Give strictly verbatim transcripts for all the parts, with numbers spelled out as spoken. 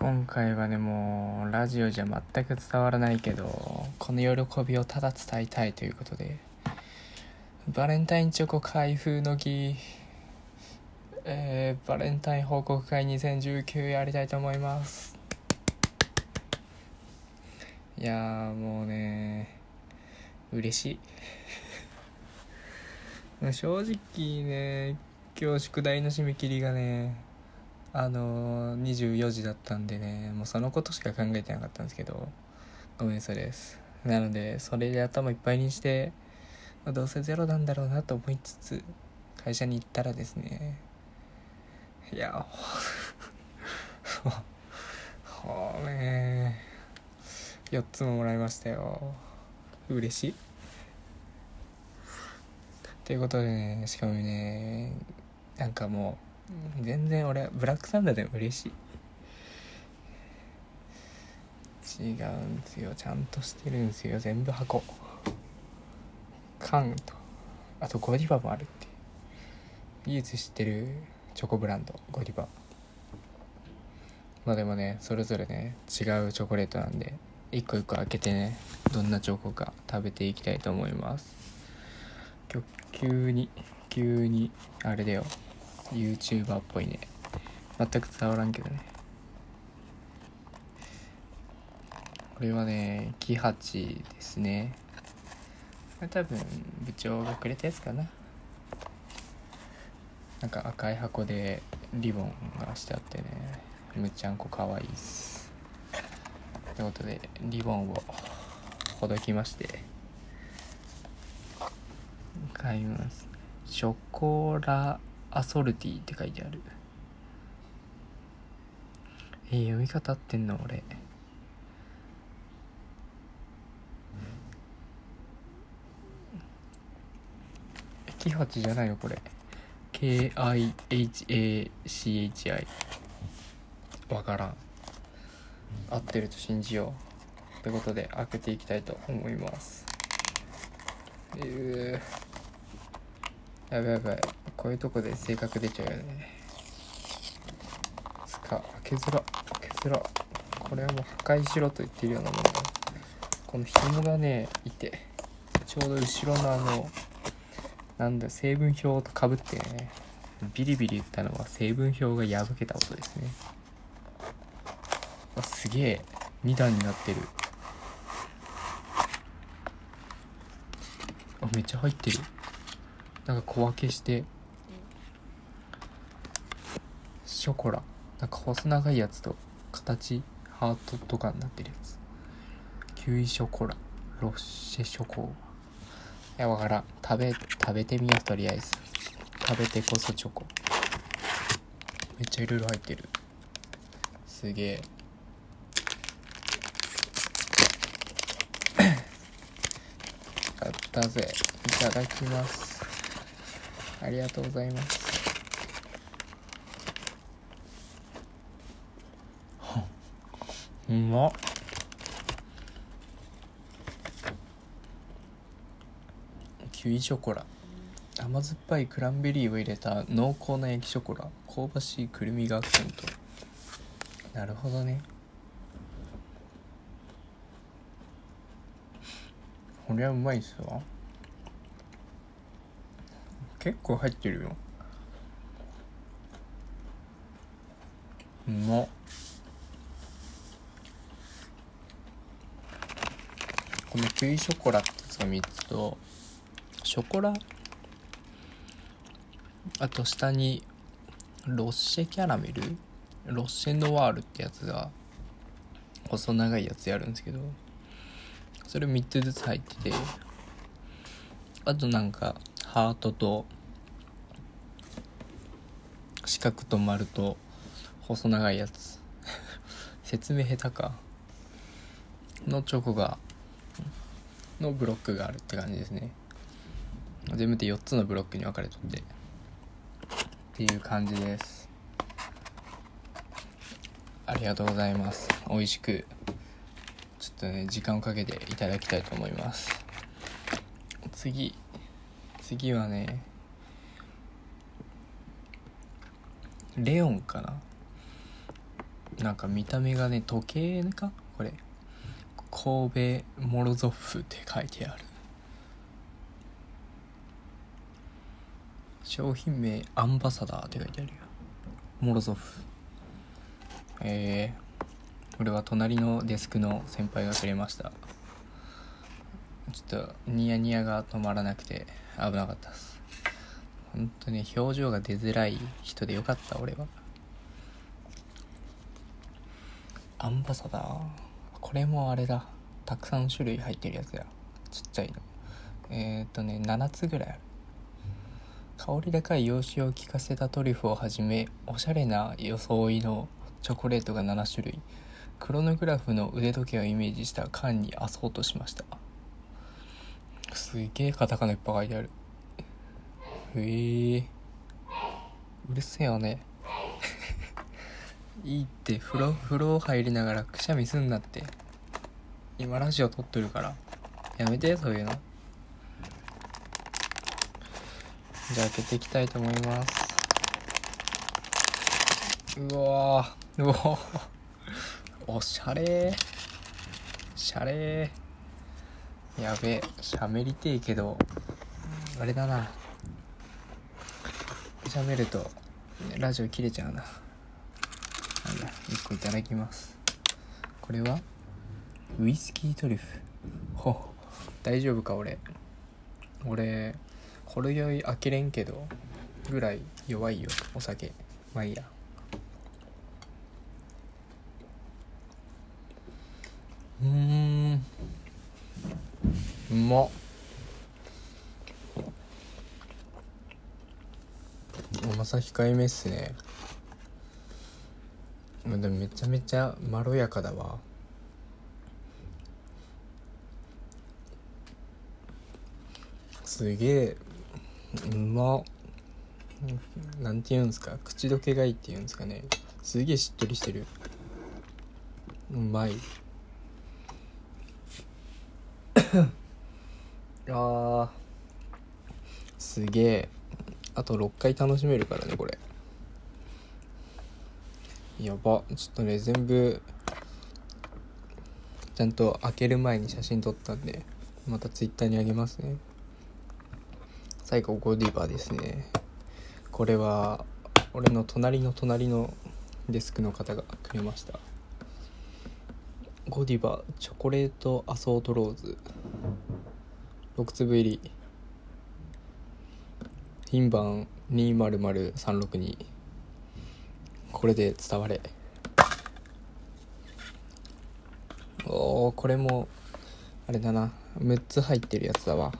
今回はね、もうラジオじゃ全く伝わらないけど、この喜びをただ伝えたいということで、バレンタインチョコ開封の儀、えー、バレンタイン報告会にせんじゅうきゅうやりたいと思います。いやーもうね、嬉しい正直ね、今日宿題の締め切りがね、あのにじゅうよじだったんでね、もうそのことしか考えてなかったんですけど、ごめん、そうです。なのでそれで頭いっぱいにして、どうせゼロなんだろうなと思いつつ会社に行ったらですね、いやほほうね、よっつももらいましたよ。嬉しいということでね、しかもね、なんかもう全然俺ブラックサンダーでも嬉しい。違うんですよ、ちゃんとしてるんですよ、全部箱缶と、あとゴディバもあるって。唯一知ってるチョコブランド、ゴディバ。まあでもね、それぞれね違うチョコレートなんで、一個一個開けてね、どんなチョコか食べていきたいと思います。今日急に急にあれだよ、YouTuber っぽいね。全く伝わらんけどね。これはね、キハチですね。多分部長がくれたやつかな。なんか赤い箱でリボンがしてあってね、むっちゃんこかわいいっす。ということでリボンをほどきまして買います。ショコラアソルティって書いてある。えー、読み方合ってんの俺。キハチじゃないよこれ。ケーアイエイチエーシーエイチアイ。わからん。合ってると信じよう。ということで開けていきたいと思います。えー、やばいやばい。こういうとこで性格出ちゃうよね。つか、開けづら、開けづら。これはもう破壊しろと言ってるようなものだ。この紐がね、いて、ちょうど後ろのあの、なんだ、成分表とかぶってね、ビリビリ言ったのは成分表が破けた音ですね。あ、すげえ、に段になってる。あ、めっちゃ入ってる。なんか小分けして、ショコラ、なんか細長いやつと形ハートとかになってるやつ、キウイショコラ、ロッシェショコラ、いやわからん、食べ食べてみよう、とりあえず食べてこそチョコ。めっちゃいろいろ入ってる、すげえ買ったぜ、いただきます、ありがとうございます。うまっ。キウイショコラ、甘酸っぱいクランベリーを入れた濃厚な焼きショコラ、香ばしいくるみがアクセント。なるほどね。これはうまいっすわ。結構入ってるよ。うまっ。このキウイショコラってやつがみっつと、ショコラ、あと下にロッシェキャラメル、ロッシェノワールってやつが細長いやつやるんですけど、それみっつずつ入ってて、あとなんかハートと四角と丸と細長いやつ説明下手かのチョコがのブロックがあるって感じですね。全部でよっつのブロックに分かれとってっていう感じです。ありがとうございます。美味しく、ちょっとね時間をかけていただきたいと思います。次次はね、レオンかな。なんか見た目がね、時計かこれ、神戸モロゾフって書いてある。商品名アンバサダーって書いてあるよ。モロゾフ。えー、これは隣のデスクの先輩がくれました。ちょっとニヤニヤが止まらなくて危なかったです。本当に表情が出づらい人でよかった俺は。アンバサダー。これもあれだ。たくさん種類入ってるやつだ。ちっちゃいの。えーっとね、ななつぐらいある。香り高い洋酒を効かせたトリュフをはじめ、おしゃれな装いのチョコレートがななしゅるい。クロノグラフの腕時計をイメージした缶にアソートしました。すげえカタカナいっぱい書いてある。へえ。うるせえよね。いいって、風呂、風呂入りながらくしゃみすんなって。今ラジオ撮ってるからやめて、そういうの。じゃあ開けていきたいと思います。うわー、うわー、おしゃれー、しゃれー。やべえ、しゃべりてえけどあれだな、しゃべるとラジオ切れちゃうな。いっこいただきます。これはウイスキートリュフ。ほ、大丈夫か俺。俺ほろ酔い飽きれんけどぐらい弱いよお酒。まあいいや。うーん、うまっ。甘さ控えめっすね。でもめちゃめちゃまろやかだわ。すげえうま。なんていうんですか、口どけがいいっていうんですかね。すげえしっとりしてる。うまい。あ、すげえ。あとろっかい楽しめるからねこれ。やば。ちょっとね、全部ちゃんと開ける前に写真撮ったんで、またツイッターにあげますね。最後ゴディバですね。これは俺の隣の隣のデスクの方がくれました。ゴディバチョコレートアソートローズろくつぶ入り、品番にまるまるさんろくに。これで伝われ。おお、これもあれだな、むっつ入ってるやつだわ。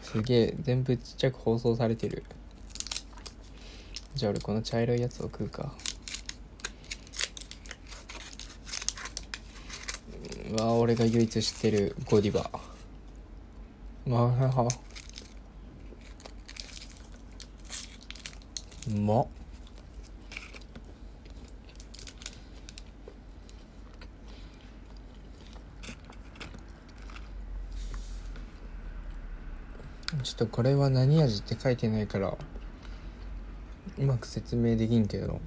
すげえ、全部ちっちゃく包装されてる。じゃあ俺この茶色いやつを食うか。うわ、俺が唯一知ってるゴディバ。まあはうまっ。ちょっとこれは何味って書いてないからうまく説明できんけど、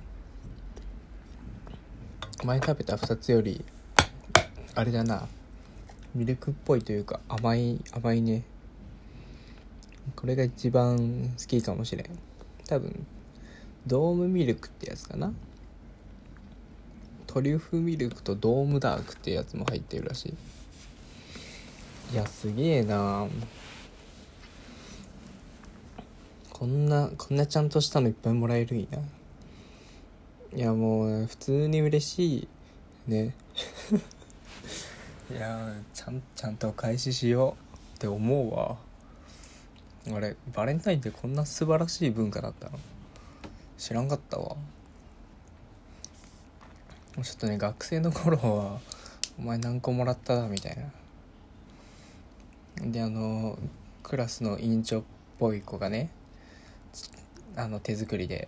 前食べたふたつよりあれだな、ミルクっぽいというか甘い、甘いね。これが一番好きかもしれん。多分ドームミルクってやつかな。トリュフミルクとドームダークってやつも入ってるらしい。いや、すげえな。こんなこんなちゃんとしたのいっぱいもらえるんや。いや、もう普通に嬉しいね。いや、ちゃんちゃんとお返ししようって思うわ。あれ、バレンタインってこんな素晴らしい文化だったの知らんかったわ。ちょっとね、学生の頃はお前何個もらったみたいなで、あのクラスの委員長っぽい子がね、あの手作りで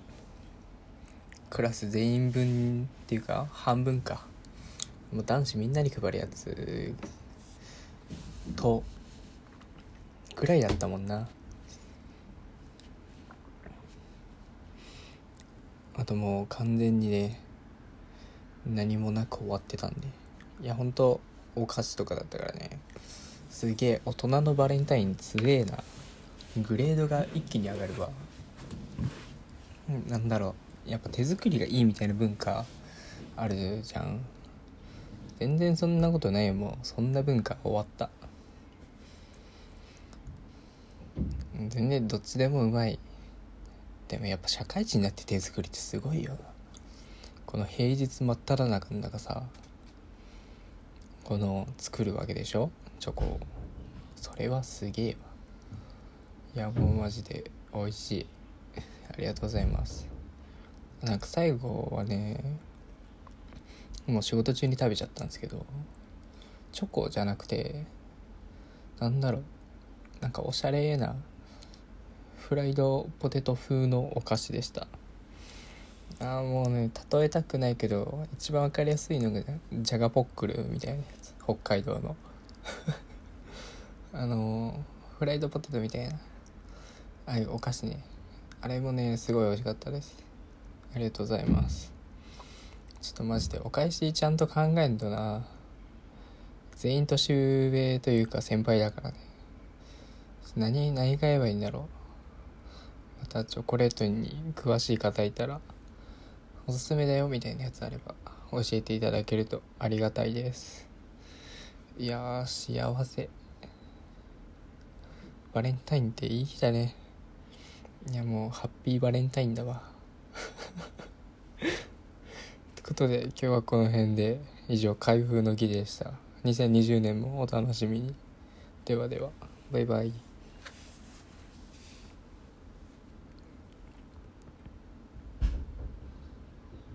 クラス全員分っていうか半分か、もう男子みんなに配るやつとぐらいだったもんな。ともう完全にね何もなく終わってたんで、いやほんとお菓子とかだったからね、すげえ大人のバレンタインつええな、グレードが一気に上がるわ。なんだろう、やっぱ手作りがいいみたいな文化あるじゃん。全然そんなことないよ、もうそんな文化終わった。全然どっちでもうまい。でもやっぱ社会人になって手作りってすごいよな。この平日真っ只中の中さ、この作るわけでしょ、チョコを。それはすげえわ。いやもうマジで美味しい。ありがとうございます。なんか最後はね、もう仕事中に食べちゃったんですけど、チョコじゃなくてなんだろう、なんかおしゃれなフライドポテト風のお菓子でした。ああもうね、例えたくないけど一番わかりやすいのがジャガポックルみたいなやつ、北海道のあのー、フライドポテトみたいなああいうお菓子ね、あれもねすごい美味しかったです。ありがとうございます。ちょっとマジでお返しちゃんと考えんとな。全員年上というか先輩だからね。何何買えばいいんだろう。またチョコレートに詳しい方いたらおすすめだよみたいなやつあれば教えていただけるとありがたいです。いやー幸せ、バレンタインっていい日だね。いやもうハッピーバレンタインだわということで今日はこの辺で、以上開封の儀でした。にせんにじゅうねんもお楽しみに。ではでは、バイバイ。